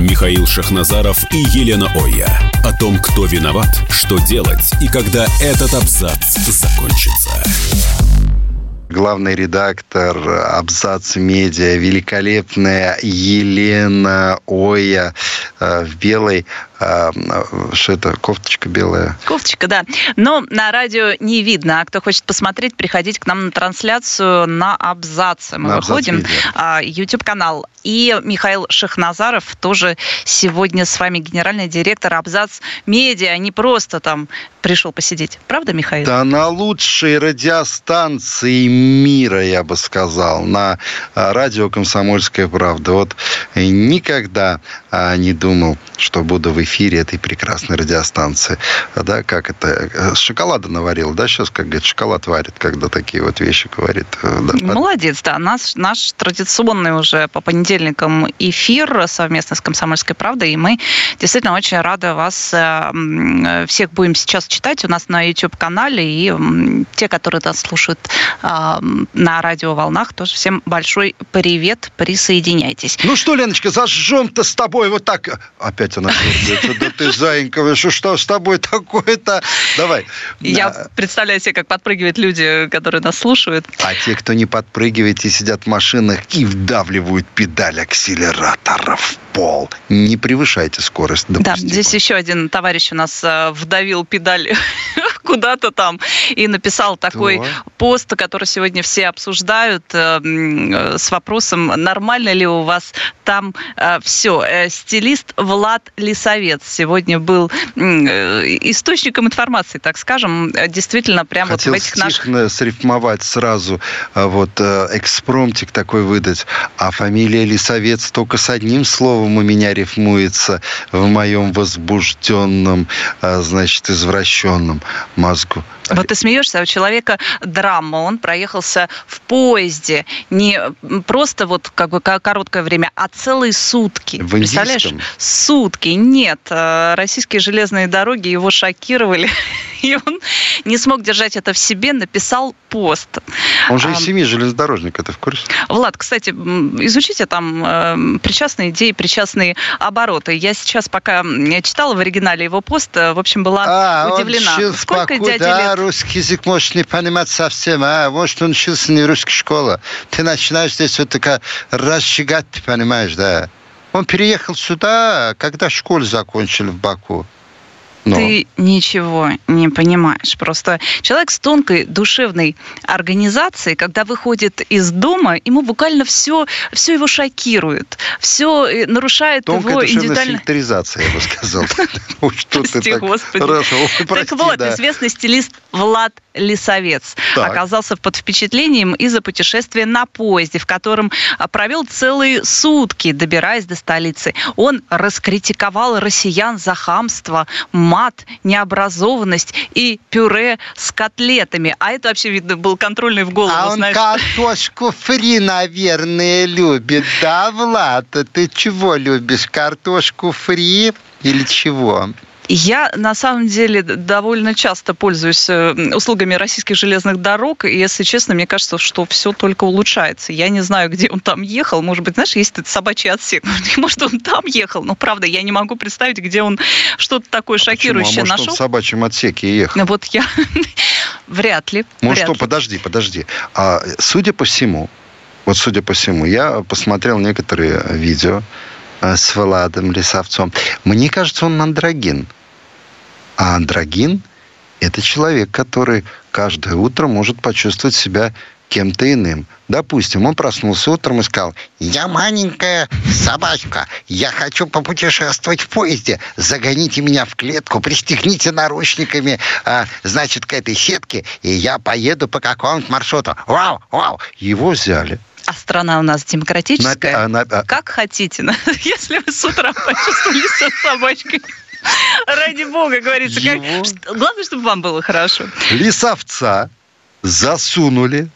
Михаил Шахназаров и Елена Оя. О том, кто виноват, что делать и когда этот абзац закончится. Главный редактор «Абзац Медиа», великолепная Елена Оя в белой... Что это? Кофточка белая? Кофточка, да. Но на радио не видно. А кто хочет посмотреть, приходите к нам на трансляцию на «Абзаце». Мы на выходим. YouTube-канал. И Михаил Шахназаров тоже сегодня с вами, генеральный директор «Абзац Медиа». Не просто там пришел посидеть. Правда, Михаил? Да, на лучшей радиостанции мира, я бы сказал. На радио «Комсомольская правда». Вот никогда не думал, что буду в эфире этой прекрасной радиостанции. Да, как это? С шоколада наварил, да, сейчас, как говорит, шоколад варит, когда такие вот вещи говорит. Да. Молодец, да. Наш традиционный уже по понедельникам эфир совместно с «Комсомольской правдой», и мы действительно очень рады вас всех будем сейчас читать у нас на YouTube-канале, и те, которые нас слушают на радиоволнах, тоже всем большой привет, присоединяйтесь. Ну что, Леночка, зажжем-то с тобой вот так. Опять она говорит, да ты, заинька, что с тобой такое-то? Давай. Я представляю себе, как подпрыгивают люди, которые нас слушают. А те, кто не подпрыгивает и сидят в машинах и вдавливают педаль акселератора в пол. Не превышайте скорость. Да, здесь еще один товарищ у нас вдавил педаль куда-то там и написал такой пост, который сегодня все обсуждают, с вопросом, нормально ли у вас там все. Стилист Влад Лисовец сегодня был источником информации, так скажем, действительно прямо вот в этих наших... Хотел стих срифмовать сразу, вот экспромтик такой выдать, а фамилия Лисовец только с одним словом у меня рифмуется в моем возбужденном, значит, извращенном мозгу. Вот ты смеешься, а у человека драма. Он проехался в поезде не просто вот как бы короткое время, а целые сутки. В индийском? Представляешь? Сутки. Нет. Российские железные дороги его шокировали. И он не смог держать это в себе, написал пост. Он же из семьи железнодорожника, ты в курсе? Влад, кстати, изучите там причастные идеи, причастные обороты. Я сейчас пока читала в оригинале его пост, в общем, была удивлена. Сколько дядя лет? Русский язык можешь не понимать совсем, а? Может, он учился не в русской школе. Ты начинаешь здесь вот такая разжигать, ты понимаешь, да. Он переехал сюда, когда школу закончили в Баку. Но. Ты ничего не понимаешь. Просто человек с тонкой душевной организацией, когда выходит из дома, ему буквально все его шокирует, все нарушает тонкая его индивидуальную... Тонкая душевная фильтризация, я бы сказал. Прости, Господи. Так вот, известный стилист Влад Лисовец оказался под впечатлением из-за путешествия на поезде, в котором провел целые сутки, добираясь до столицы. Он раскритиковал россиян за хамство, мат, необразованность и пюре с котлетами. А это вообще, видно, был контрольный в голову. А он, знаешь, картошку фри, наверное, любит. Да, Влад, ты чего любишь? Картошку фри или чего? Я, на самом деле, довольно часто пользуюсь услугами российских железных дорог, и, если честно, мне кажется, что все только улучшается. Я не знаю, где он там ехал. Может быть, знаешь, есть этот собачий отсек. Может, он там ехал. Но, правда, я не могу представить, где он что-то такое шокирующее нашел. А может, он в собачьем отсеке ехал? Вот я... Вряд ли. Может, что, подожди. Судя по всему, я посмотрел некоторые видео с Владом Лисовцом. Мне кажется, он андрогин. А андрогин – это человек, который каждое утро может почувствовать себя кем-то иным. Допустим, он проснулся утром и сказал: «Я маленькая собачка, я хочу попутешествовать в поезде, загоните меня в клетку, пристегните наручниками, значит, к этой сетке, и я поеду по какому-нибудь маршруту. Вау, вау!» Его взяли. А страна у нас демократическая. Как хотите, если вы с утра почувствовали себя собачкой. Ради бога, говорится. Главное, чтобы вам было хорошо. Лисовца запихнули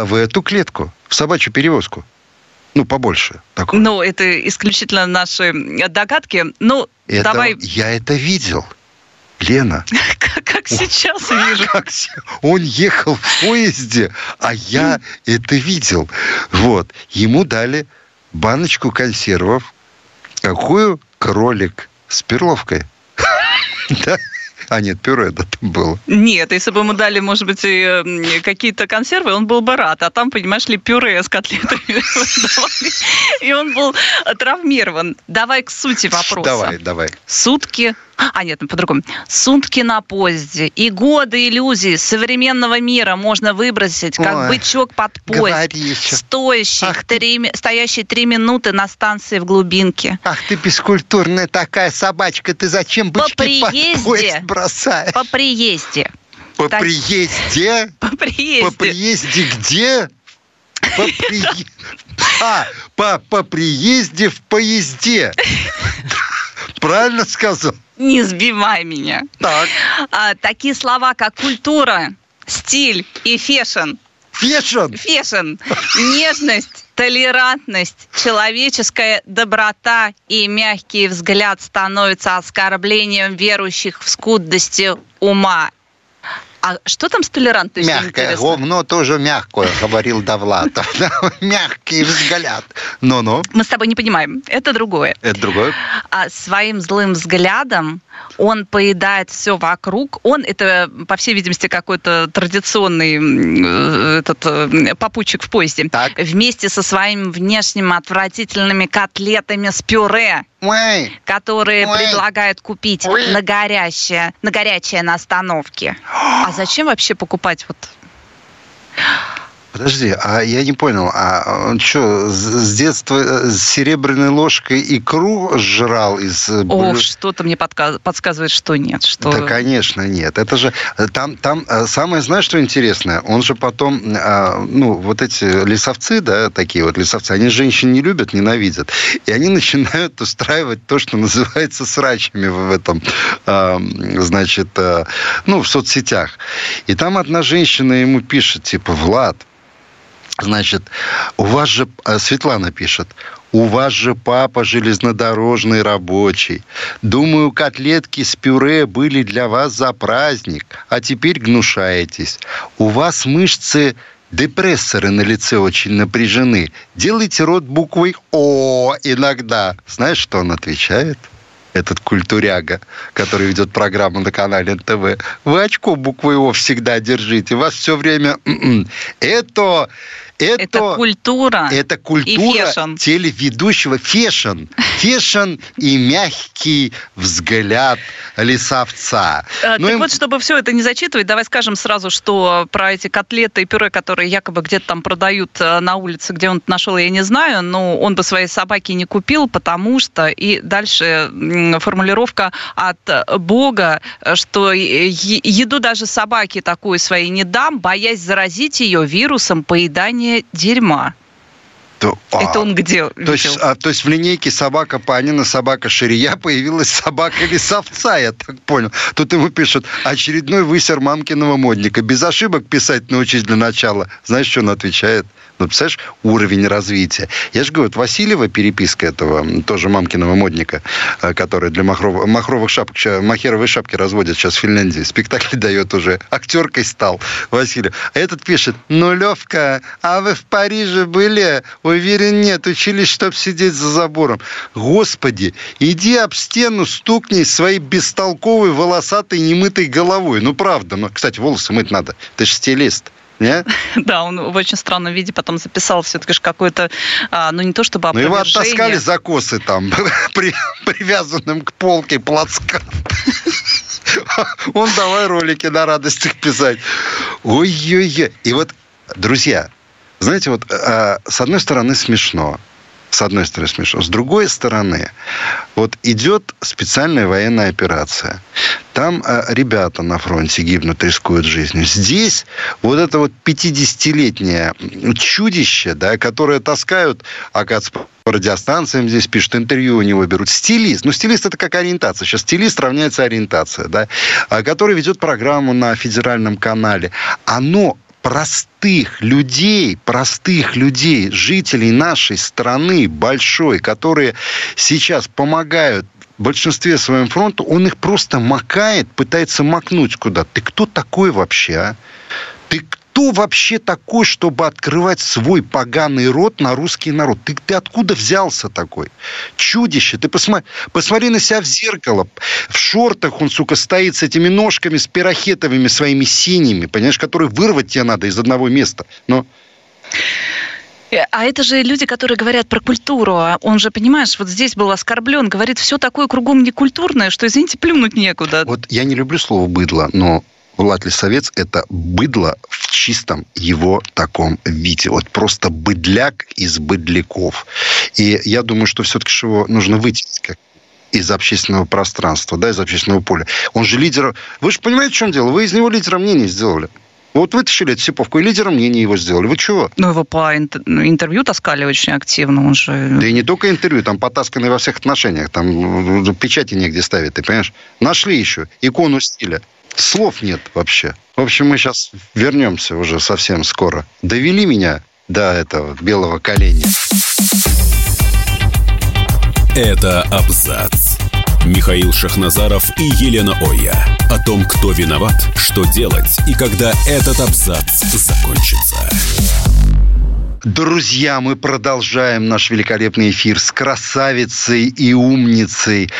в эту клетку, в собачью перевозку. Ну, побольше. Такого. Ну, это исключительно наши догадки. Ну, это, давай... Я это видел, Лена. Как сейчас вижу. Он ехал в поезде, а я это видел. Вот. Ему дали баночку консервов. Какую? Кролик с перловкой. Да. А нет, пюре это там было. Нет, если бы ему дали, может быть, и какие-то консервы, он был бы рад. А там, понимаешь ли, пюре с котлетами. И он был травмирован. Давай к сути вопроса. Давай. Сутки... А нет, по-другому. Сутки на поезде и годы иллюзий современного мира можно выбросить, как бычок под поезд, стоящий 3 минуты на станции в глубинке. Ах ты бескультурная такая собачка, ты зачем бычки под поезд бросаешь? По приезде? По приезде в поезде. Правильно сказал? Не сбивай меня. Так. Такие слова, как культура, стиль и фешн. Фешн. Нежность, толерантность, человеческая доброта и мягкий взгляд становятся оскорблением верующих в скудности ума. А что там с толерантностью? Мягкое говно тоже мягкое, говорил Довлатов. Мягкий взгляд. Но. Мы с тобой не понимаем. Это другое. Своим злым взглядом он поедает все вокруг. Он, это, по всей видимости, какой-то традиционный попутчик в поезде. Так. Вместе со своими внешними отвратительными котлетами с пюре, которые предлагают купить на горячее на остановке. А зачем вообще покупать вот? Подожди, а я не понял, а он что, с детства с серебряной ложкой икру жрал из... что-то мне подсказывает, что нет. Что... Да, конечно, нет. Это же... Там самое, знаешь, что интересное? Он же потом... вот эти лесовцы, да, такие вот лесовцы, они женщин не любят, ненавидят. И они начинают устраивать то, что называется срачами в этом, в соцсетях. И там одна женщина ему пишет, типа, Влад, у вас же, Светлана пишет, у вас же папа железнодорожный рабочий. Думаю, котлетки с пюре были для вас за праздник, а теперь гнушаетесь. У вас мышцы депрессоры на лице очень напряжены. Делайте рот буквой О иногда. Знаешь, что он отвечает? Этот культуряга, который ведет программу на канале НТВ. Вы очко буквы О всегда держите. Вас все время... Это культура. Это культура телеведущего. Фешн. Фешн и мягкий взгляд лесовца. Чтобы все это не зачитывать, давай скажем сразу, что про эти котлеты и пюре, которые якобы где-то там продают на улице, где он нашел, я не знаю, но он бы своей собаке не купил, потому что... И дальше формулировка от Бога, что еду даже собаке такую своей не дам, боясь заразить ее вирусом поедания дерьма. Это он где? То есть в линейке собака Панина, собака Ширия появилась собака лесовца, я так понял. Тут ему пишут: очередной высер мамкиного модника. Без ошибок писать научись для начала. Знаешь, что он отвечает? Ну, представляешь, уровень развития. Я же говорю, вот Васильева переписка этого, тоже мамкиного модника, который для махеровой шапки разводит сейчас в Финляндии. Спектакль дает уже. Актеркой стал Васильев. Этот пишет: ну, Левка, а вы в Париже были? Уверен, нет. Учились, чтоб сидеть за забором. Господи, иди об стену, стукни своей бестолковой, волосатой, немытой головой. Ну, правда. Ну, кстати, волосы мыть надо. Ты же стилист. Нет? Да, он в очень странном виде потом записал все-таки же какое-то, не то чтобы опровержение. Его оттаскали за косы там, привязанным к полке плацкарт. Он давай ролики на радостях писать. Ой-ой-ой. И вот, друзья, знаете, вот с одной стороны смешно. С другой стороны, вот идет специальная военная операция. Там ребята на фронте гибнут, рискуют жизнью. Здесь вот это вот 50-летнее чудище, да, которое таскают, оказывается, по радиостанциям здесь пишут, интервью у него берут. Стилист. Ну, стилист – это как ориентация. Сейчас стилист равняется ориентация, да, который ведет программу на федеральном канале. Оно простых людей, жителей нашей страны большой, которые сейчас помогают в большинстве своем фронту, он их просто макает, пытается макнуть куда-то. Ты кто такой вообще, а? Ты кто вообще такой, чтобы открывать свой поганый рот на русский народ? Ты откуда взялся такой? Чудище. Ты посмотри на себя в зеркало. В шортах он, сука, стоит с этими ножками, с пирохетовыми своими синими, понимаешь, которые вырвать тебе надо из одного места. Но... А это же люди, которые говорят про культуру. Он же, понимаешь, вот здесь был оскорблен, говорит, все такое кругом некультурное, что, извините, плюнуть некуда. Вот я не люблю слово «быдло», но Влад Лисовец – это быдло в чистом его таком виде. Вот просто быдляк из быдляков. И я думаю, что все-таки его нужно вытянуть из общественного пространства, да, из общественного поля. Он же лидер... Вы же понимаете, в чем дело? Вы из него лидера мнения сделали. Вот вытащили эту сиповку, и лидером мнения его сделали. Вы чего? Ну, его по интервью таскали очень активно, он же... Да и не только интервью, там потасканы во всех отношениях, там печати негде ставят, ты понимаешь? Нашли еще икону стиля. Слов нет вообще. В общем, мы сейчас вернемся уже совсем скоро. Довели меня до этого белого коленя. Это «Абзац». Михаил Шахназаров и Елена Оя. О том, кто виноват, что делать и когда этот абзац закончится. Друзья, мы продолжаем наш великолепный эфир с красавицей и умницей,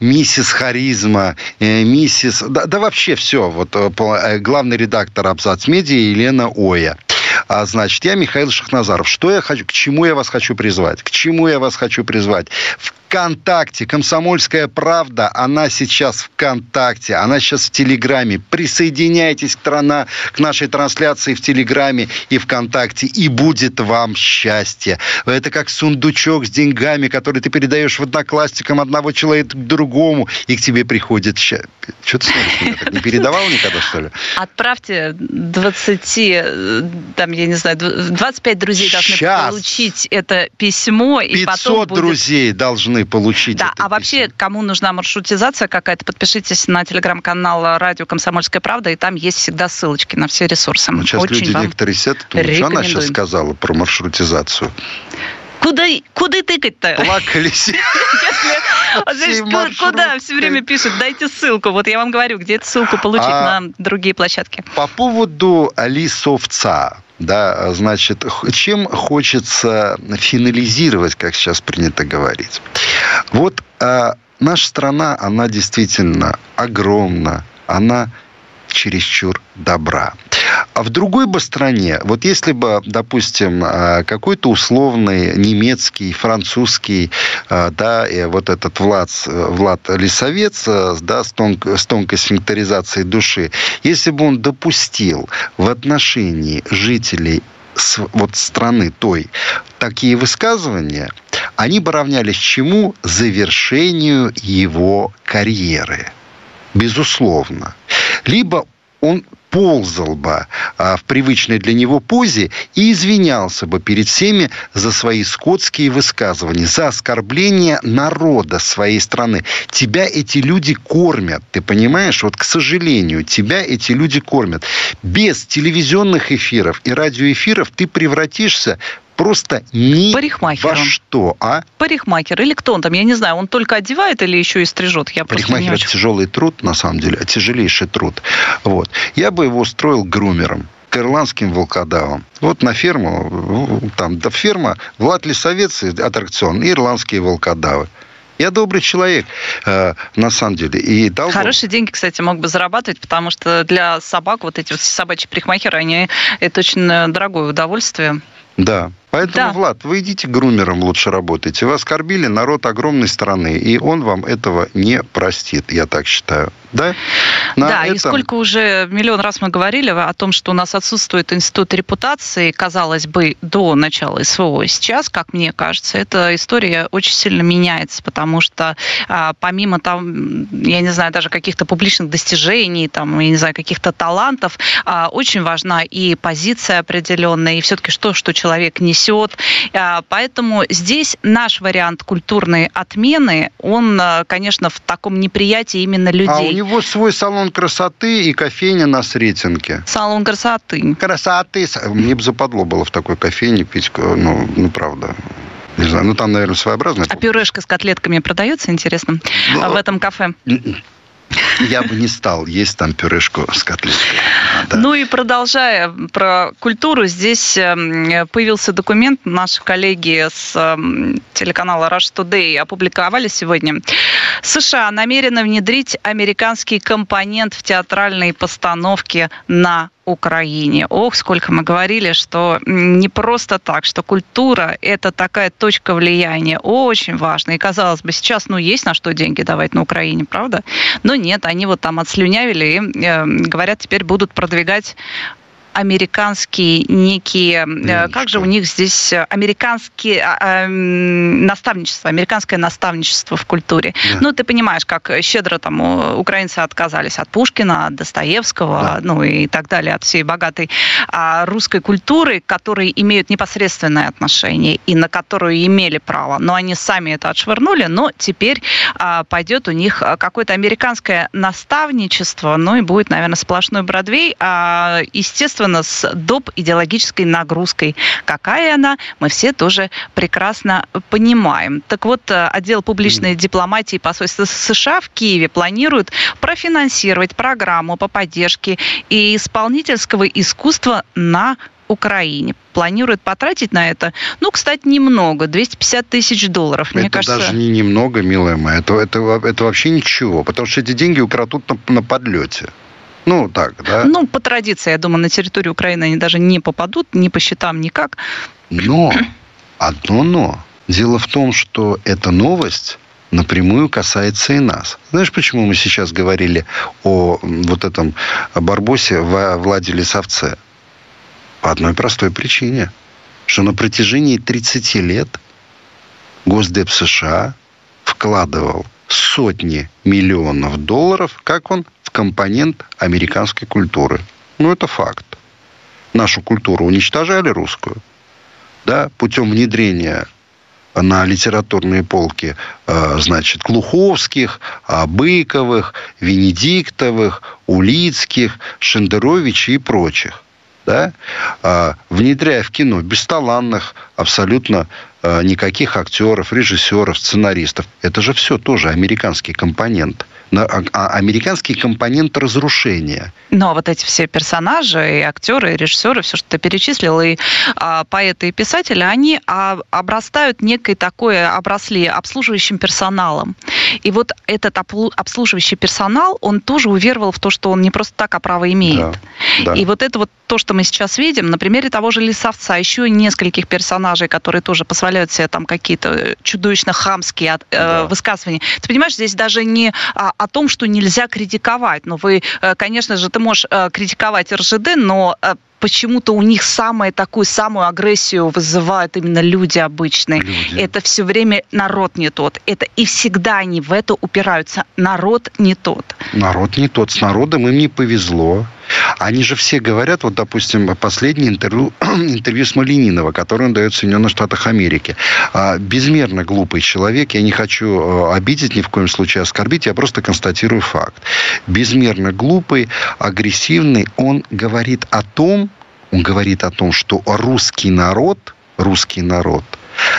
миссис Харизма, миссис... Да вообще все. Вот, главный редактор «Абзац Медиа» Елена Оя. Значит, я Михаил Шахназаров. К чему я вас хочу призвать? ВКонтакте. «Комсомольская правда». Она сейчас ВКонтакте. Она сейчас в Телеграме. Присоединяйтесь к нашей трансляции в Телеграме и ВКонтакте. И будет вам счастье. Это как сундучок с деньгами, который ты передаешь в одноклассникам одного человека к другому. И к тебе приходит счастье. Что ты смотришь? Не передавал никогда, что ли? Отправьте 25 друзей должны получить это письмо. 500 друзей должны получить. Да, а вообще, кому нужна маршрутизация какая-то, подпишитесь на телеграм-канал «Радио Комсомольская правда», и там есть всегда ссылочки на все ресурсы. Ну, сейчас очень люди некоторые сидят, думают, что она сейчас сказала про маршрутизацию. Куда тыкать-то? Плакались. Куда все время пишут, дайте ссылку. Вот я вам говорю, где эту ссылку получить на другие площадки. По поводу Лисовца. Да, значит, чем хочется финализировать, как сейчас принято говорить. Вот наша страна, она действительно огромна, она чересчур добра. А в другой бы стране, вот если бы, допустим, какой-то условный немецкий, французский, да, вот этот Влад Лисовец, да, с тонкой сфинктеризацией души, если бы он допустил в отношении жителей вот страны той такие высказывания, они бы равнялись чему? Завершению его карьеры. Безусловно. Либо он ползал бы в привычной для него позе и извинялся бы перед всеми за свои скотские высказывания, за оскорбление народа своей страны. Тебя эти люди кормят, ты понимаешь? Вот, к сожалению, тебя эти люди кормят. Без телевизионных эфиров и радиоэфиров ты превратишься просто ни во что. А? Парикмахер. Или кто он там? Я не знаю, он только одевает или еще и стрижет? Парикмахер – это тяжелый труд, на самом деле. Тяжелейший труд. Вот. Я бы его устроил грумером. К ирландским волкодавам. Вот на ферму, там, да, ферма Влад Лисовец, аттракцион, и ирландские волкодавы. Я добрый человек, на самом деле. И дал хорошие деньги, кстати, мог бы зарабатывать, потому что для собак вот эти вот собачьи парикмахеры, они это очень дорогое удовольствие. Да. Поэтому, да. Влад, вы идите грумером лучше работайте. Вы оскорбили народ огромной страны, и он вам этого не простит, я так считаю. Да, и сколько уже миллион раз мы говорили о том, что у нас отсутствует институт репутации, казалось бы, до начала СВО. Сейчас, как мне кажется, эта история очень сильно меняется, потому что помимо там, я не знаю, даже каких-то публичных достижений, там, я не знаю, каких-то талантов, очень важна и позиция определенная, и все-таки то, что человек несет. Поэтому здесь наш вариант культурной отмены, он, конечно, в таком неприятии именно людей. У него свой салон красоты и кофейня на Сретенке. Салон красоты. Красоты. Мне бы западло было в такой кофейне пить, ну правда. Не знаю, там, наверное, своеобразно. А пюрешка с котлетками продается, интересно, в этом кафе? Я бы не стал есть там пюрешку с котлеткой. Да. Ну и продолжая про культуру, здесь появился документ. Наши коллеги с телеканала Rush Today опубликовали сегодня. США намерены внедрить американский компонент в театральные постановки на Украине. Ох, сколько мы говорили, что не просто так, что культура – это такая точка влияния, очень важная. И, казалось бы, сейчас, есть на что деньги давать на Украине, правда? Но нет, они вот там отслюнявили и, говорят, теперь будут продвигать американские некие... как же у них здесь американские наставничество, американское наставничество в культуре. Да. Ты понимаешь, как щедро там украинцы отказались от Пушкина, от Достоевского, да. И так далее, от всей богатой русской культуры, которые имеют непосредственное отношение и на которую имели право. Но они сами это отшвырнули, но теперь пойдет у них какое-то американское наставничество, и будет, наверное, сплошной Бродвей. Естественно, с доп. Идеологической нагрузкой. Какая она, мы все тоже прекрасно понимаем. Так вот, отдел публичной дипломатии посольства США в Киеве планирует профинансировать программу по поддержке и исполнительского искусства на Украине. Планирует потратить на это, кстати, немного, $250 тысяч. Мне кажется, даже не немного, милая моя. Это вообще ничего, потому что эти деньги украдут на подлете. По традиции, я думаю, на территорию Украины они даже не попадут, ни по счетам, никак. Но. Дело в том, что эта новость напрямую касается и нас. Знаешь, почему мы сейчас говорили о вот этом барбосе во Владе Лисовце? По одной простой причине. Что на протяжении 30 лет Госдеп США вкладывал сотни миллионов долларов, как он, в компонент американской культуры. Это факт. Нашу культуру уничтожали, русскую, путем внедрения на литературные полки, Клуховских, Быковых, Венедиктовых, Улицких, Шендеровичей и прочих. Внедряя в кино бесталанных, абсолютно никаких актеров, режиссеров, сценаристов. Это же все тоже американский компонент. Американский компонент разрушения. Ну, а вот эти все персонажи, и актеры, и режиссеры, все, что ты перечислил, и поэты, и писатели, они обрастают обросли обслуживающим персоналом. И вот этот обслуживающий персонал, он тоже уверовал в то, что он не просто так, а право имеет. Да. И вот это вот то, что мы сейчас видим, на примере того же Лисовца, еще нескольких персонажей, которые тоже позволяют себе там какие-то чудовищно хамские высказывания. Ты понимаешь, здесь даже не о том, что нельзя критиковать. Конечно же, ты можешь критиковать РЖД, но почему-то у них самую агрессию вызывают именно люди обычные. Это все время народ не тот. Это и всегда они в это упираются. Народ не тот. Народ не тот. С народом им не повезло. Они же все говорят, допустим, последнее интервью Смоленинова, которое он дает в Соединенных Штатах Америки. Безмерно глупый человек. Я не хочу обидеть, ни в коем случае оскорбить. Я просто констатирую факт. Безмерно глупый, агрессивный. Он говорит о том, что русский народ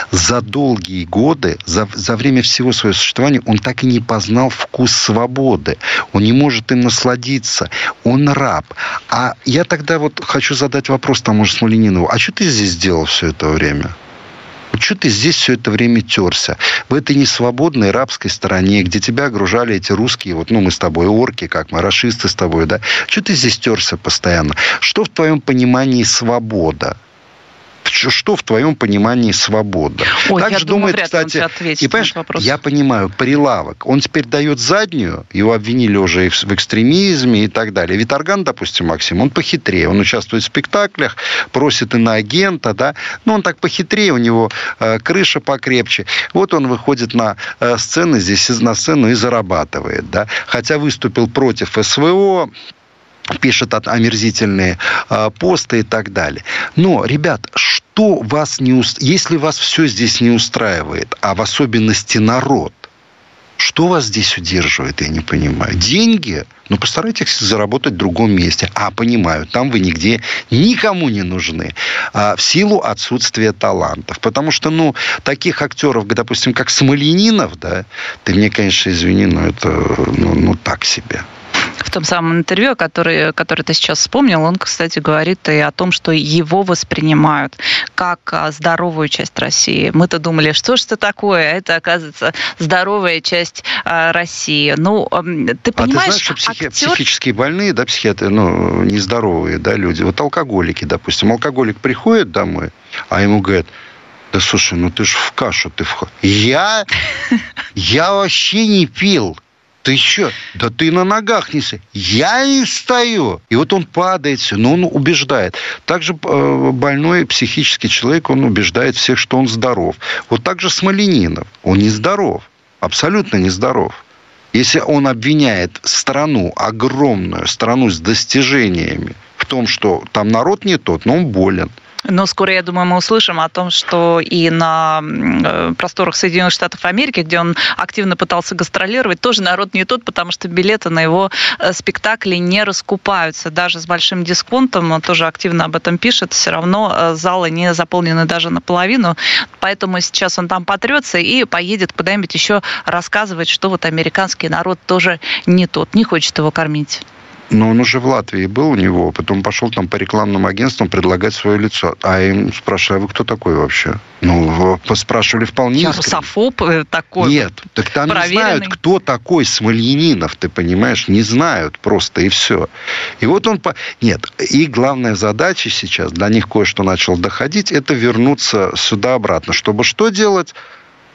за долгие годы, за время всего своего существования, он так и не познал вкус свободы. Он не может им насладиться. Он раб. А я тогда хочу задать вопрос тому же Смоленинову. А что ты здесь делал все это время? Что ты здесь все это время терся? В этой несвободной рабской стране, где тебя огружали эти русские, мы с тобой орки, как мы, рашисты с тобой, да? Что ты здесь терся постоянно? Что в твоем понимании свобода? что в твоем понимании свобода. Ой, так же думает, кстати, и, понимаешь, я понимаю, прилавок, он теперь дает заднюю, его обвинили уже и в экстремизме и так далее. Витарган, допустим, Максим, он похитрее, он участвует в спектаклях, просит иноагента, да, но он так похитрее, у него крыша покрепче. Вот он выходит на сцену, здесь на сцену и зарабатывает, да, хотя выступил против СВО, пишет омерзительные посты и так далее. Но, ребят, что вас не устраивает, если вас все здесь не устраивает, а в особенности народ, что вас здесь удерживает, я не понимаю. Деньги? Ну, постарайтесь заработать в другом месте. А, понимаю, там вы нигде никому не нужны. В силу отсутствия талантов. Потому что, ну, таких актеров, допустим, как Смоленинов, да, ты мне, конечно, извини, но это, ну так себе. В том самом интервью, которое ты сейчас вспомнил, он, кстати, говорит и о том, что его воспринимают как здоровую часть России. Мы-то думали, что ж это такое, а это, оказывается, здоровая часть России. Ну, ты понимаешь, ты знаешь, что психически больные, да, психиатры, ну, нездоровые, да, люди, вот алкоголики, допустим. Алкоголик приходит домой, а ему говорят: да слушай, ну ты ж в кашу, ты в... Я вообще не пил. Ты еще? Да ты на ногах не стоишь. Я не стою. И вот он падает, но он убеждает. Также больной психический человек, он убеждает всех, что он здоров. Вот так же Смоленинов. Он нездоров. Абсолютно нездоров. Если он обвиняет страну, огромную страну с достижениями, в том, что там народ не тот, но он болен. Но скоро, я думаю, мы услышим о том, что и на просторах Соединенных Штатов Америки, где он активно пытался гастролировать, тоже народ не тот, потому что билеты на его спектакли не раскупаются. Даже с большим дисконтом, он тоже активно об этом пишет, все равно залы не заполнены даже наполовину. Поэтому сейчас он там потрется и поедет куда-нибудь еще рассказывать, что вот американский народ тоже не тот, не хочет его кормить. Но он уже в Латвии был у него, потом пошел там по рекламным агентствам предлагать свое лицо. А им спрашивали: а вы кто такой вообще? Ну, спрашивали вполне искренне. Русофоб такой. Нет, так там не знают, кто такой Смоленинов, ты понимаешь? Не знают просто, и все. И вот он... Нет, и главная задача сейчас, для них кое-что начало доходить, это вернуться сюда-обратно. Чтобы что делать?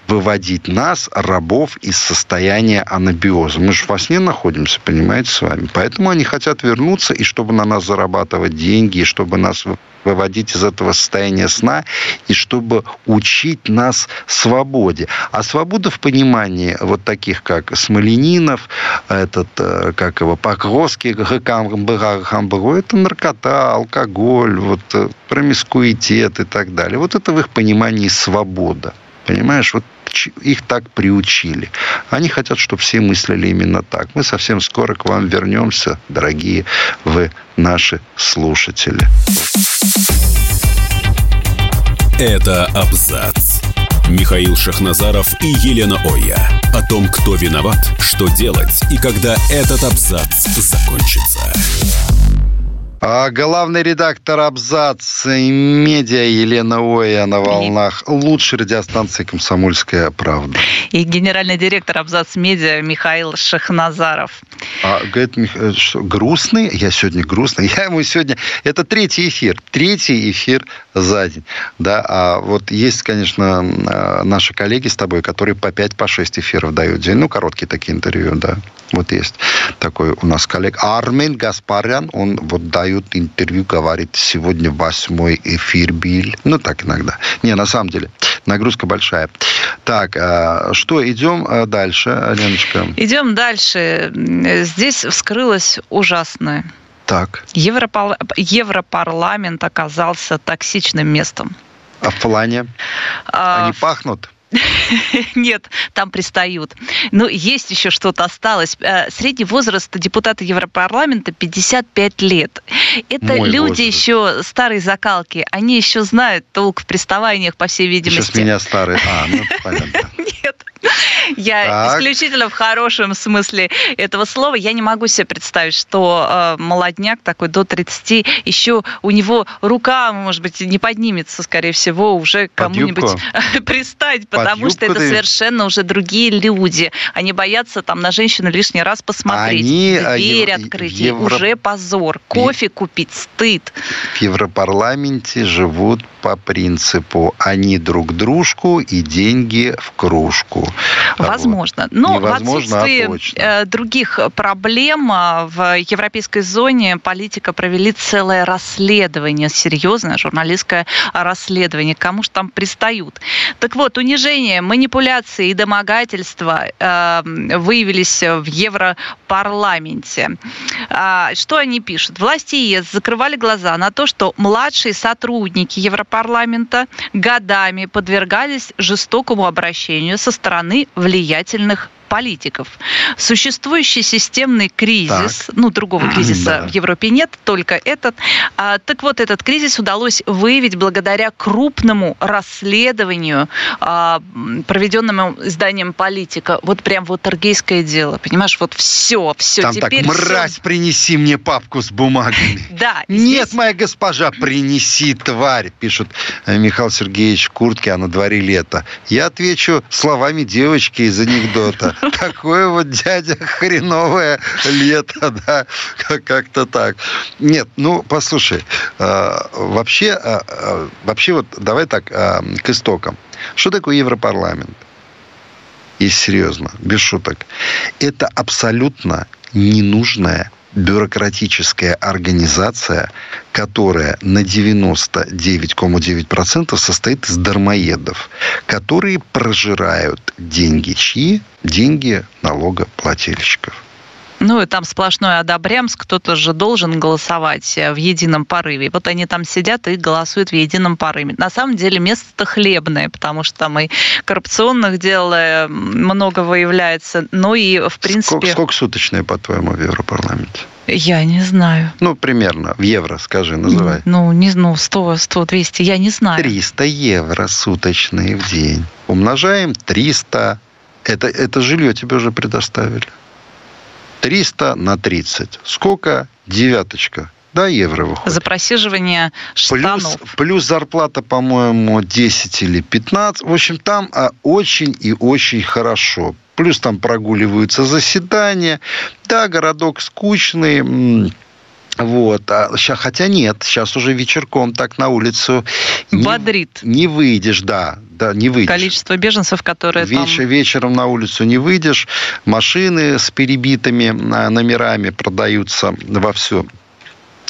Выводить нас, рабов, из состояния анабиоза. Мы же во сне находимся, понимаете, с вами. Поэтому они хотят вернуться, и чтобы на нас зарабатывать деньги, и чтобы нас выводить из этого состояния сна, и чтобы учить нас свободе. А свобода в понимании вот таких, как Смоленинов, этот, как его, Покровский, это наркота, алкоголь, вот, промискуитет и так далее. Вот это в их понимании свобода. Понимаешь, вот их так приучили. Они хотят, чтобы все мыслили именно так. Мы совсем скоро к вам вернемся, дорогие вы наши слушатели. Это «Абзац». Михаил Шахназаров и Елена Оя. О том, кто виноват, что делать и когда этот абзац закончится. Главный редактор «Абзац» медиа Елена Оя на волнах лучшей радиостанции «Комсомольская правда». И генеральный директор «Абзац» медиа Михаил Шахназаров. Говорит, что грустный? Я сегодня грустный. Я ему сегодня... Это третий эфир за день. Да? А вот есть, конечно, наши коллеги с тобой, которые по 5-6 эфиров дают в день. Ну, короткие такие интервью, да. Вот есть такой у нас коллега. Армен Гаспарян, он вот дает интервью, говорит: сегодня 8 эфир был. Ну, так иногда. Не, на самом деле, нагрузка большая. Так, что, идем дальше, Леночка? Идем дальше. Здесь вскрылось ужасное. Так. Европарламент оказался токсичным местом. А в плане? Они пахнут? Нет, там пристают. Но есть еще что-то осталось. Средний возраст депутата Европарламента 55 лет. Это мой люди возраст. Еще старой закалки. Они еще знают толк в приставаниях, по всей видимости. Сейчас меня старый. А, ну понятно. Нет. Я исключительно в хорошем смысле этого слова. Я не могу себе представить, что молодняк такой до 30, еще у него рука, может быть, не поднимется, скорее всего, уже кому-нибудь пристать, потому что это совершенно уже другие люди. Они боятся там на женщину лишний раз посмотреть, дверь открыть, уже позор, кофе купить, стыд. В Европарламенте живут по принципу «они друг дружку и деньги в кружку». Возможно. Но в отсутствии других проблем в европейской зоне политика провели целое расследование, серьезное журналистское расследование. Кому же там пристают? Так вот, унижение, манипуляции и домогательства выявились в Европарламенте. Что они пишут? Власти ЕС закрывали глаза на то, что младшие сотрудники Европарламента годами подвергались жестокому обращению со стороны влиятельных политиков. Существующий системный кризис, другого кризиса в Европе нет, только этот. Так вот, этот кризис удалось выявить благодаря крупному расследованию, проведенному изданием «Политика». Вот прям вот торгейское дело, понимаешь, вот все. Там теперь так, мразь, все... принеси мне папку с бумагами. Да. Нет, моя госпожа, принеси, тварь, пишет Михаил Сергеевич в куртке, а на дворе лето. Я отвечу словами девочки из анекдота. Такое вот, дядя, хреновое лето, да, как-то так. Нет, послушай, вообще вот давай так, к истокам. Что такое Европарламент? Если серьезно, без шуток. Это абсолютно ненужная бюрократическая организация, которая на 99,9% состоит из дармоедов, которые прожирают деньги чьи? Деньги налогоплательщиков. И там сплошное одобрямс, кто-то же должен голосовать в едином порыве. Вот они там сидят и голосуют в едином порыве. На самом деле место-то хлебное, потому что там и коррупционных дел много выявляется, в принципе... Сколько суточное, по-твоему, в Европарламенте? Я не знаю. Примерно, в евро, скажи, называй. 100, 100, 200, я не знаю. 300 евро суточные в день. Умножаем 300. Это жилье тебе уже предоставили. 300 на 30. Сколько? 9. Да, евро выходит. За просиживание штанов. Плюс зарплата, по-моему, 10 или 15. В общем, там очень и очень хорошо. Плюс там прогуливаются заседания. Да, городок скучный. Вот. Хотя нет, сейчас уже вечерком так на улицу бодрит. Не выйдешь, да, не выйдешь. Количество беженцев, которые там... Вечером на улицу не выйдешь. Машины с перебитыми номерами продаются вовсю.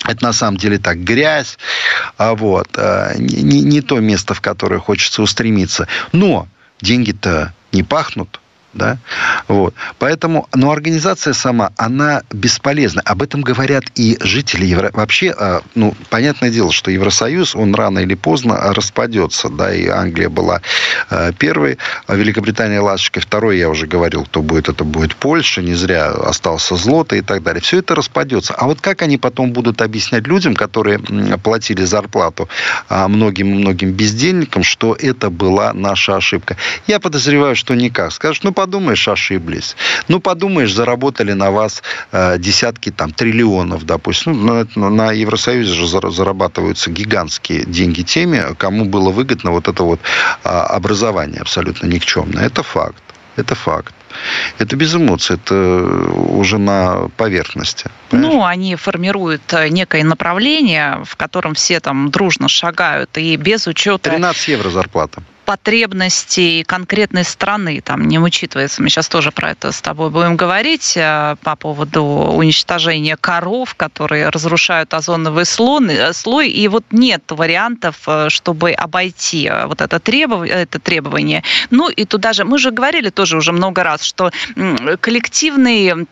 Это на самом деле так, грязь. Не то место, в которое хочется устремиться. Но деньги-то не пахнут. Да? Вот. Поэтому, организация сама, она бесполезна. Об этом говорят и жители Евросоюза. Вообще, понятное дело, что Евросоюз, он рано или поздно распадется. Да, и Англия была первой, а Великобритания ласточкой второй, я уже говорил, кто будет, это будет Польша, не зря остался Злота и так далее. Все это распадется. А вот как они потом будут объяснять людям, которые платили зарплату многим-многим бездельникам, что это была наша ошибка? Я подозреваю, что никак. Скажешь, подумаешь, ошиблись. Подумаешь, заработали на вас десятки триллионов, допустим. На Евросоюзе же зарабатываются гигантские деньги теми, кому было выгодно образование абсолютно никчемное. Это факт. Это без эмоций, это уже на поверхности. Понимаешь? Они формируют некое направление, в котором все дружно шагают, и без учета... 13 евро зарплата. Потребностей конкретной страны, не учитывается, мы сейчас тоже про это с тобой будем говорить, по поводу уничтожения коров, которые разрушают озоновый слой, и нет вариантов, чтобы обойти это требование. И туда же, мы же говорили тоже уже много раз, что коллективные,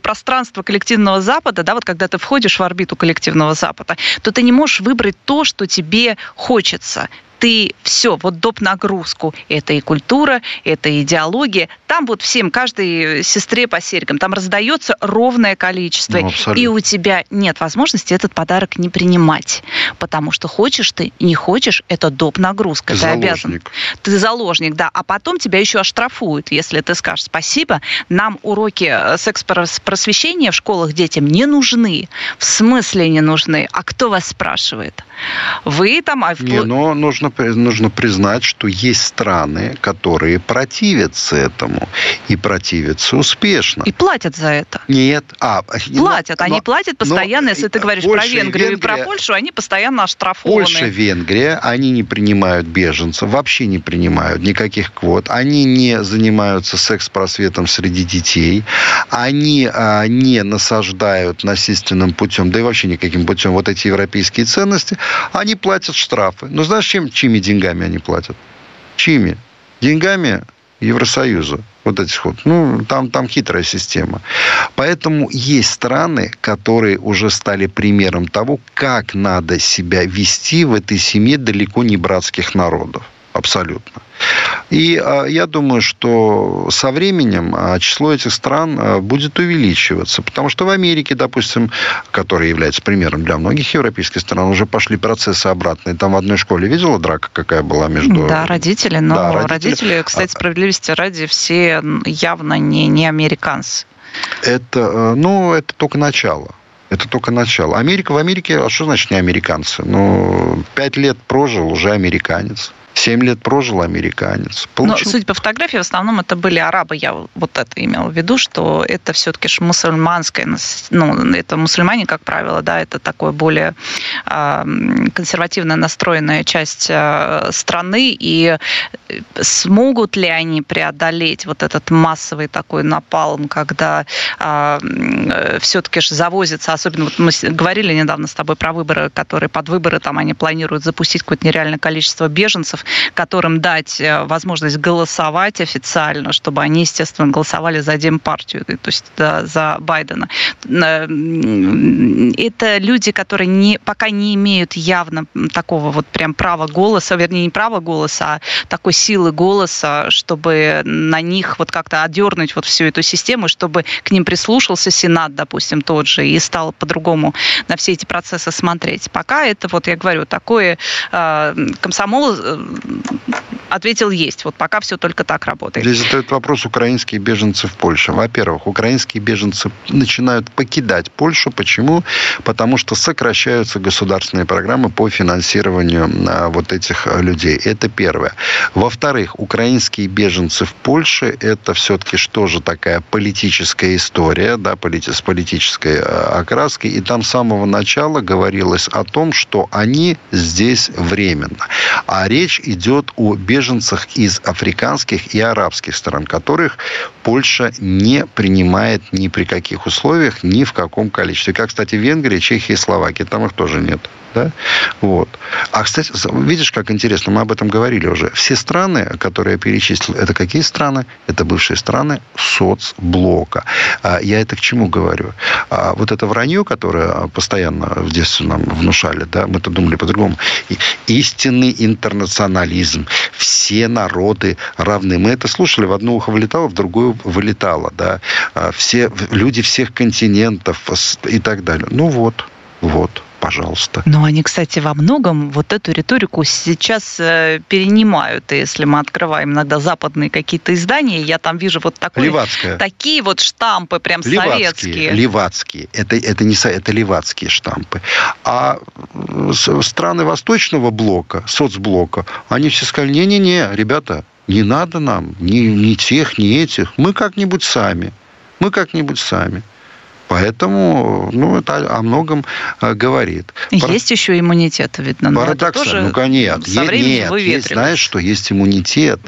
пространство коллективного Запада, да, когда ты входишь в орбиту коллективного Запада, то ты не можешь выбрать то, что тебе хочется. ты все, вот доп. Нагрузку. Это и культура, это и идеология. Там вот всем, каждой сестре по серьгам, там раздается ровное количество. Ну, и у тебя нет возможности этот подарок не принимать. Потому что хочешь ты, не хочешь, это доп. Нагрузка. Ты обязан. Ты заложник, да. А потом тебя еще оштрафуют, если ты скажешь спасибо. Нам уроки секс-просвещения в школах детям не нужны. В смысле не нужны? А кто вас спрашивает? Вы там... Но нужно признать, что есть страны, которые противятся этому. И противятся успешно. И платят за это. Нет. Платят. Они платят постоянно. Если ты говоришь про Венгрию и про Польшу, они постоянно оштрафованы. Польша, Венгрия, они не принимают беженцев. Вообще не принимают никаких квот. Они не занимаются секс-просветом среди детей. Они не насаждают насильственным путем, да и вообще никаким путем, вот эти европейские ценности. Они платят штрафы. Но знаешь, чьими деньгами они платят? Чьими? Деньгами Евросоюза. Вот этих вот. Ну, там хитрая система. Поэтому есть страны, которые уже стали примером того, как надо себя вести в этой семье далеко не братских народов. Абсолютно. И я думаю, что со временем число этих стран будет увеличиваться. Потому что в Америке, допустим, которая является примером для многих европейских стран, уже пошли процессы обратные. Там в одной школе видела драка, какая была между... Да, родители. Но да, родители, кстати, справедливости ради, все явно не американцы. Это только начало. Это только начало. Америка в Америке... А что значит не американцы? 5 лет прожил, уже американец. 7 лет прожил американец. Получил... Но, судя по фотографии, в основном это были арабы. Я вот это имела в виду, что это все-таки мусульманское... это мусульмане, как правило, да, это такое более консервативно настроенная часть страны. И смогут ли они преодолеть вот этот массовый такой напалм, когда все-таки же завозится... Особенно вот мы говорили недавно с тобой про выборы, которые под выборы там они планируют запустить какое-то нереальное количество беженцев, которым дать возможность голосовать официально, чтобы они, естественно, голосовали за демпартию, то есть за Байдена. Это люди, которые пока не имеют явно такого вот прям права голоса, вернее, не права голоса, а такой силы голоса, чтобы на них вот как-то одернуть вот всю эту систему, чтобы к ним прислушался Сенат, допустим, тот же, и стал по-другому на все эти процессы смотреть. Пока это, вот я говорю, такое комсомол ответил есть. Вот пока все только так работает. Здесь задает вопрос украинские беженцы в Польше. Во-первых, украинские беженцы начинают покидать Польшу. Почему? Потому что сокращаются государственные программы по финансированию вот этих людей. Это первое. Во-вторых, украинские беженцы в Польше это все-таки что же такая политическая история, да, с политической окраской. И там с самого начала говорилось о том, что они здесь временно. А речь идет о беженцах из африканских и арабских стран, которых Польша не принимает ни при каких условиях, ни в каком количестве. Как, кстати, Венгрия, Чехия и Словакия. Там их тоже нет. Да? Вот. А, кстати, видишь, как интересно, мы об этом говорили уже. Все страны, которые я перечислил, это какие страны? Это бывшие страны соцблока. Я это к чему говорю? Вот это вранье, которое постоянно в детстве нам внушали, да? Мы-то думали по-другому. Истинный интернационализм. Все народы равны. Мы это слушали, в одно ухо вылетало, в другое вылетало. Да? Все, люди всех континентов и так далее. Вот. Пожалуйста. Но они, кстати, во многом вот эту риторику сейчас перенимают. И если мы открываем иногда западные какие-то издания, я там вижу вот такие вот штампы прям советские. Левацкие. Это левацкие штампы. А страны Восточного блока, соцблока, они все сказали, не-не-не, ребята, не надо нам ни тех, ни этих. Мы как-нибудь сами. Поэтому, это о многом говорит. Есть еще иммунитет, видно. Парадоксально, нет. Со временем выветривается. Знаешь, что есть иммунитет.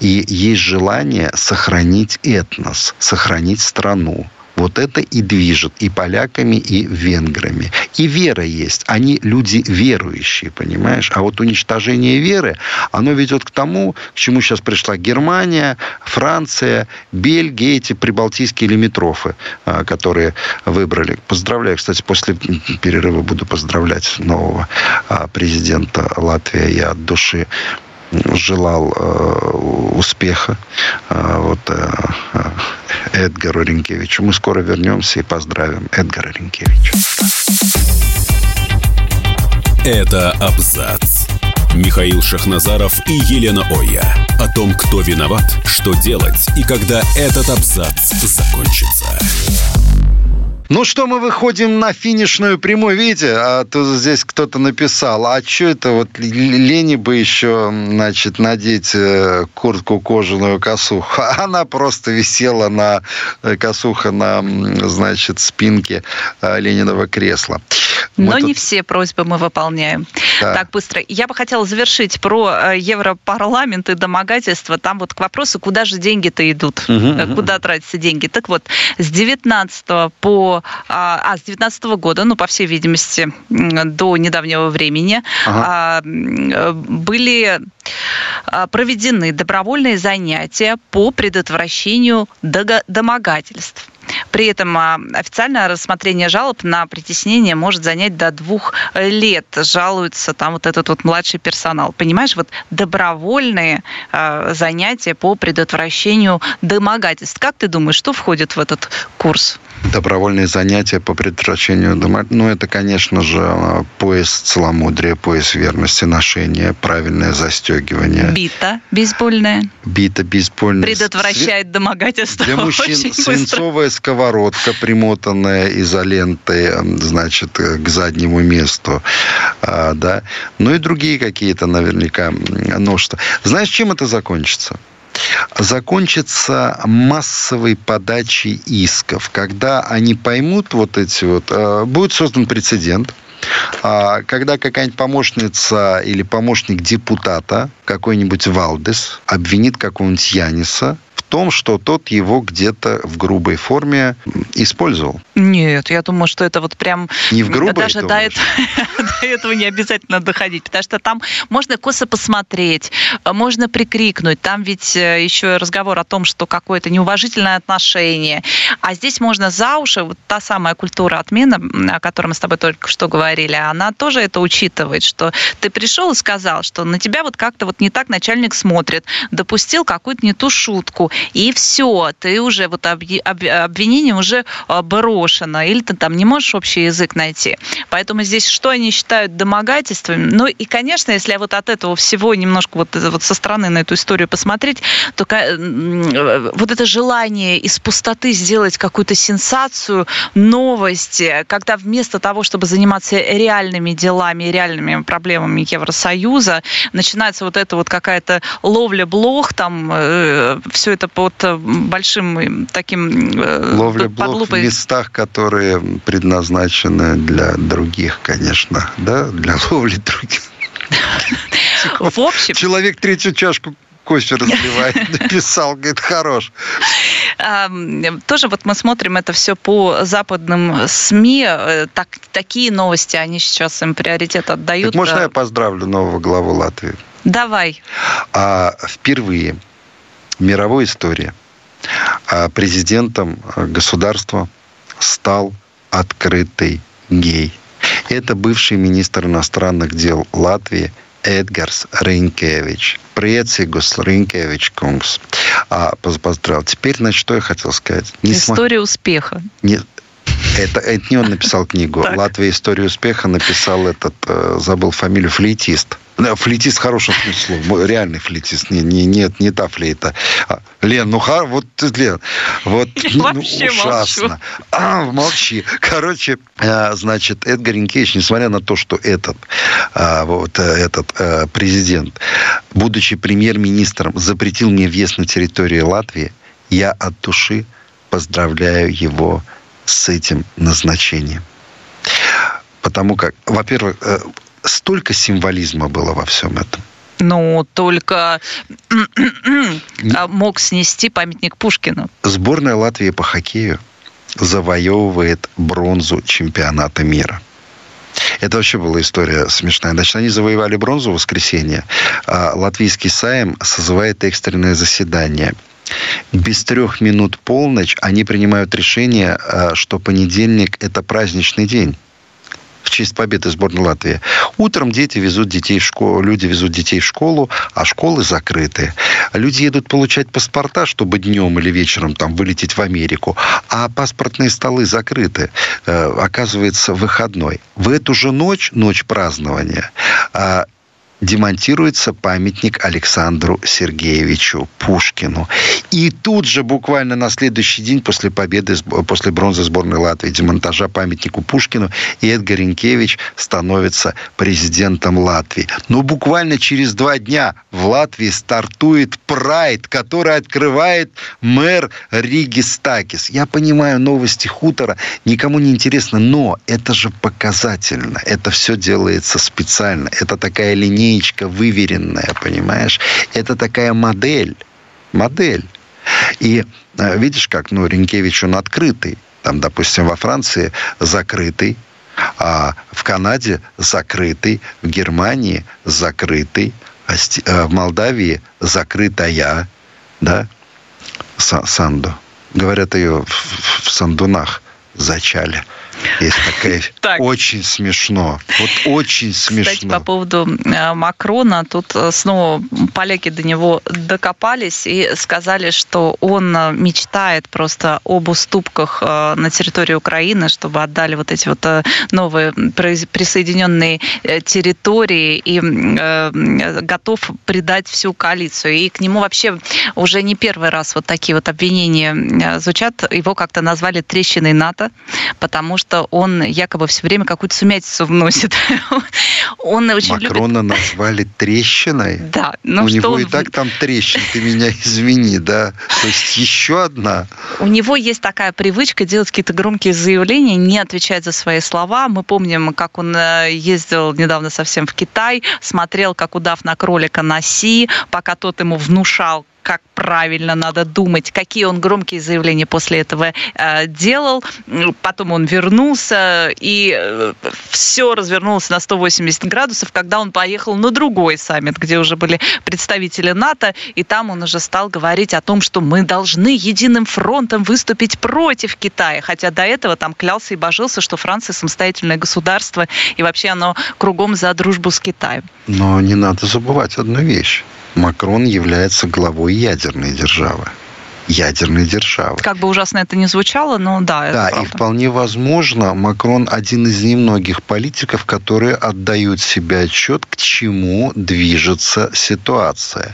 И есть желание сохранить этнос, сохранить страну. Вот это и движет и поляками, и венграми. И вера есть. Они люди верующие, понимаешь? А вот уничтожение веры, оно ведет к тому, к чему сейчас пришла Германия, Франция, Бельгия, эти прибалтийские лимитрофы, которые выбрали. Поздравляю, кстати, после перерыва буду поздравлять нового президента Латвии. Я от души желал успеха Эдгару Ринкевичу. Мы скоро вернемся и поздравим Эдгара Ринкевича. Это «Абзац». Михаил Шахназаров и Елена Оя. О том, кто виноват, что делать и когда этот абзац закончится. Ну что, мы выходим на финишную прямую. Видите, а то здесь кто-то написал, а что это вот лени бы еще, значит, надеть куртку кожаную косуху. Она просто висела на косуха на, значит, спинке Лениного кресла. Но не все просьбы мы выполняем. Да. Так быстро. Я бы хотела завершить про Европарламент и домогательства. Там вот к вопросу, куда же деньги-то идут, куда тратятся деньги. Так вот, с 19 года, ну, по всей видимости, до недавнего времени, были проведены добровольные занятия по предотвращению домогательств. При этом официальное рассмотрение жалоб на притеснение может занять до 2 лет. Жалуется там вот этот вот младший персонал. Понимаешь, вот добровольные занятия по предотвращению домогательств. Как ты думаешь, что входит в этот курс? Добровольные занятия по предотвращению домогательств. Ну, это, конечно же, пояс целомудрия, пояс верности, ношение, правильное застегивание. Бита бейсбольная. Предотвращает домогательство. Для мужчин свинцовая сковородка, примотанная изолентой, значит, к заднему месту. Да. Ну и другие какие-то наверняка. Ну, что. Знаешь, чем это закончится? Закончится массовой подачей исков. Когда они поймут вот эти вот... Будет создан прецедент, когда какая-нибудь помощница или помощник депутата, какой-нибудь Валдес, обвинит какого-нибудь Яниса в том, что тот его где-то в грубой форме использовал. Нет, я думаю, что это вот прям... Не в грубой, даже до этого не обязательно доходить, потому что там можно косо посмотреть, можно прикрикнуть. Там ведь еще разговор о том, что какое-то неуважительное отношение. А здесь можно за уши, вот та самая культура отмены, о которой мы с тобой только что говорили, она тоже это учитывает, что ты пришел и сказал, что на тебя вот как-то вот не так начальник смотрит, допустил какую-то не ту шутку, и все, ты уже вот обвинение уже брошено, или ты там не можешь общий язык найти. Поэтому здесь что они считают домогательствами? Ну и, конечно, если вот от этого всего немножко вот со стороны на эту историю посмотреть, то вот это желание из пустоты сделать какую-то сенсацию, новости, когда вместо того, чтобы заниматься реальными делами, реальными проблемами Евросоюза, начинается вот эта вот какая-то ловля-блох, там все это под большим таким... ловля-блох в местах, которые предназначены для других, конечно, да, для ловли других. В общем... Человек третью чашку кофе разливает, написал, говорит, хорош. Тоже вот мы смотрим это все по западным СМИ. Такие новости, они сейчас им приоритет отдают. Так можно я поздравлю нового главу Латвии? Давай. Впервые в мировой истории президентом государства стал открытый гей. Это бывший министр иностранных дел Латвии Эдгарс Ринкевич. Приятель Ринкевич Кунгс. Поздравил. Теперь, значит, что я хотел сказать. История успеха. Нет. Это не он написал книгу. «Латвия. История успеха» написал этот, забыл фамилию, флейтист. Флейтист в хорошем смысле слова. Реальный флейтист. Нет, не та флейта. Лен, Лен, ужасно. Молчи. Короче, значит, Эдгар Ринкевич, несмотря на то, что этот президент, будучи премьер-министром, запретил мне въезд на территорию Латвии, я от души поздравляю его с этим назначением. Потому как, во-первых, столько символизма было во всем этом. Ну, только мог снести памятник Пушкину. Сборная Латвии по хоккею завоевывает бронзу чемпионата мира. Это вообще была история смешная. Значит, они завоевали бронзу в воскресенье. Латвийский Сейм созывает экстренное заседание. Без 3 минут полночь они принимают решение, что понедельник – это праздничный день. В честь победы сборной Латвии. Утром дети везут детей в школу, люди везут детей в школу, а школы закрыты. Люди едут получать паспорта, чтобы днем или вечером там вылететь в Америку, а паспортные столы закрыты. Оказывается, выходной. В эту же ночь, ночь празднования, демонтируется памятник Александру Сергеевичу Пушкину. И тут же, буквально на следующий день после победы, после бронзы сборной Латвии, демонтажа памятнику Пушкину, Эдгарс Ринкевич становится президентом Латвии. Но буквально через 2 дня в Латвии стартует прайд, который открывает мэр Риги Стакис. Я понимаю, новости хутора никому не интересны, но это же показательно. Это все делается специально. Это такая линейка, выверенная, понимаешь? Это такая модель. Модель. И видишь, как, Ринкевич, он открытый. Там, допустим, во Франции закрытый, а в Канаде закрытый, в Германии закрытый, а в Молдавии закрытая, да? Санду. Говорят ее в сандунах. Зачали. Есть такая... Так. Очень смешно. Вот очень смешно. Кстати, по поводу Макрона, тут снова поляки до него докопались и сказали, что он мечтает просто об уступках на территории Украины, чтобы отдали вот эти вот новые присоединенные территории, и готов предать всю коалицию. И к нему вообще уже не первый раз вот такие вот обвинения звучат. Его как-то назвали трещиной НАТО, потому что он якобы все время какую-то сумятицу вносит. Он очень Макрона любит... назвали трещиной? Да. Ну, у что него он... и так там трещин, ты меня извини, да? То есть еще одна? У него есть такая привычка делать какие-то громкие заявления, не отвечать за свои слова. Мы помним, как он ездил недавно совсем в Китай, смотрел, как удав на кролика Наси, пока тот ему внушал, как правильно надо думать, какие он громкие заявления после этого делал. Потом он вернулся, и все развернулось на 180 градусов, когда он поехал на другой саммит, где уже были представители НАТО, и там он уже стал говорить о том, что мы должны единым фронтом выступить против Китая, хотя до этого там клялся и божился, что Франция самостоятельное государство, и вообще оно кругом за дружбу с Китаем. Но не надо забывать одну вещь. Макрон является главой ядерной державы. Ядерной державы. Как бы ужасно это ни звучало, но да, это правда. Да, и вполне возможно, Макрон один из немногих политиков, которые отдают себе отчет, к чему движется ситуация.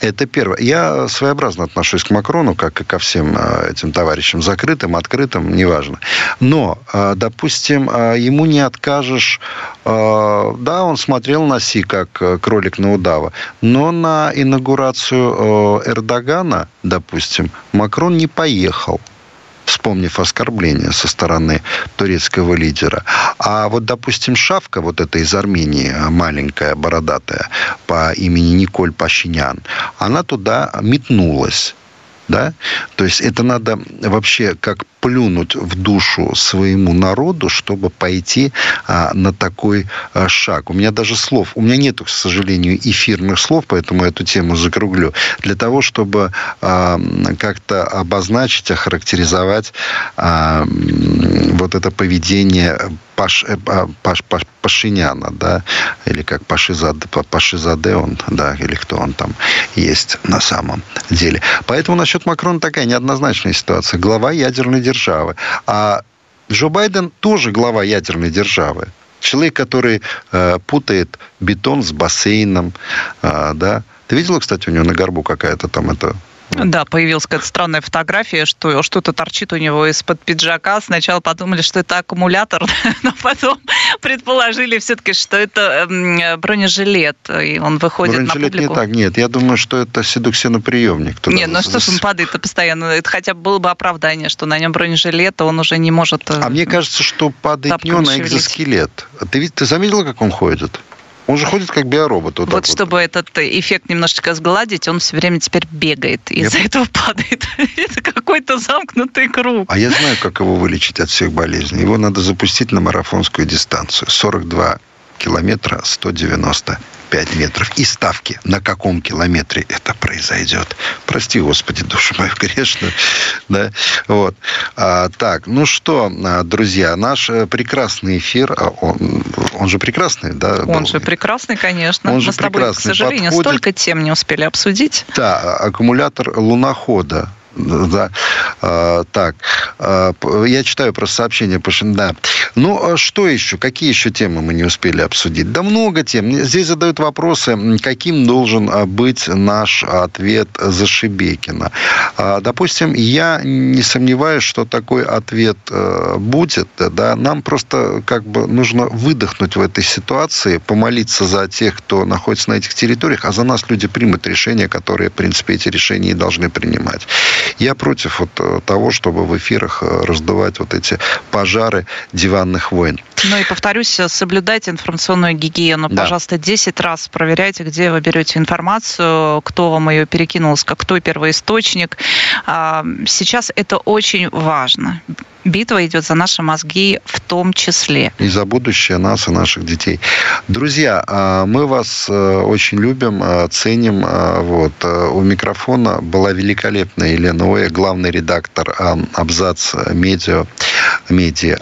Это первое. Я своеобразно отношусь к Макрону, как и ко всем этим товарищам, закрытым, открытым, неважно. Но, допустим, ему не откажешь... Да, он смотрел на Си, как кролик на удава, но на инаугурацию Эрдогана, допустим, Макрон не поехал, вспомнив оскорбление со стороны турецкого лидера. А вот, допустим, шавка, вот эта из Армении, маленькая, бородатая, по имени Николь Пашинян, она туда метнулась. Да? То есть это надо вообще как плюнуть в душу своему народу, чтобы пойти на такой шаг. У меня даже слов, у меня нету, к сожалению, эфирных слов, поэтому эту тему закруглю, для того, чтобы как-то обозначить, охарактеризовать вот это поведение Пашиняна, да, или как Пашизаде он, да, или кто он там есть на самом деле. Поэтому насчет Макрона такая неоднозначная ситуация. Глава ядерной державы. А Джо Байден тоже глава ядерной державы. Человек, который путает бетон с бассейном, да. Ты видела, кстати, у него на горбу какая-то там это... Да, появилась какая-то странная фотография, что что-то торчит у него из-под пиджака. Сначала подумали, что это аккумулятор, но потом предположили все-таки, что это бронежилет, и он выходит на публику. Бронежилет не так, нет. Я думаю, что это седуксиноприемник. Нет, ну что ж он падает-то постоянно? Это хотя бы было бы оправдание, что на нем бронежилет, он уже не может... А мне кажется, что падает не он, а экзоскелет. Ты заметила, как он ходит? Он же ходит как биоробот. Вот чтобы этот эффект немножечко сгладить, он все время теперь бегает. И из-за этого падает. Это какой-то замкнутый круг. А я знаю, как его вылечить от всех болезней. Его надо запустить на марафонскую дистанцию. 42 километра, 195 метров. И ставки, на каком километре это произойдет. Прости, Господи, душу мою грешную. Да? Вот. Так, ну что, друзья, наш прекрасный эфир, он же прекрасный, да? Он же прекрасный, конечно. Мы с тобой, к сожалению, столько тем не успели обсудить. Да, аккумулятор лунохода. Да. Так, я читаю про сообщение Пашиняна. Ну, что еще? Какие еще темы мы не успели обсудить? Да много тем. Здесь задают вопросы, каким должен быть наш ответ Зашибекина. Допустим, я не сомневаюсь, что такой ответ будет. Да? Нам просто как бы нужно выдохнуть в этой ситуации, помолиться за тех, кто находится на этих территориях, а за нас люди примут решения, которые, в принципе, эти решения и должны принимать. Я против вот того, чтобы в эфирах раздувать вот эти пожары диванных войн. Ну и повторюсь, соблюдайте информационную гигиену. Да. Пожалуйста, 10 раз проверяйте, где вы берете информацию, кто вам ее перекинул, кто первоисточник. Сейчас это очень важно. Битва идет за наши мозги в том числе. И за будущее нас и наших детей. Друзья, мы вас очень любим, ценим. Вот. У микрофона была великолепная Елена Оя, главный редактор Абзац Медиа. И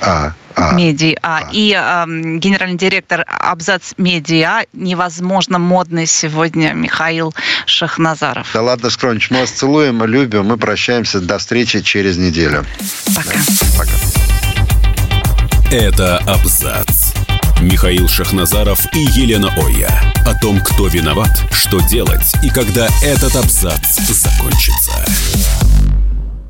генеральный директор Абзац Медиа, невозможно модный сегодня, Михаил Шахназаров. Да ладно, Скромыч, мы вас целуем, любим, мы прощаемся. До встречи через неделю. Пока. Да, пока. Это Абзац. Михаил Шахназаров и Елена Оя. О том, кто виноват, что делать и когда этот абзац закончится.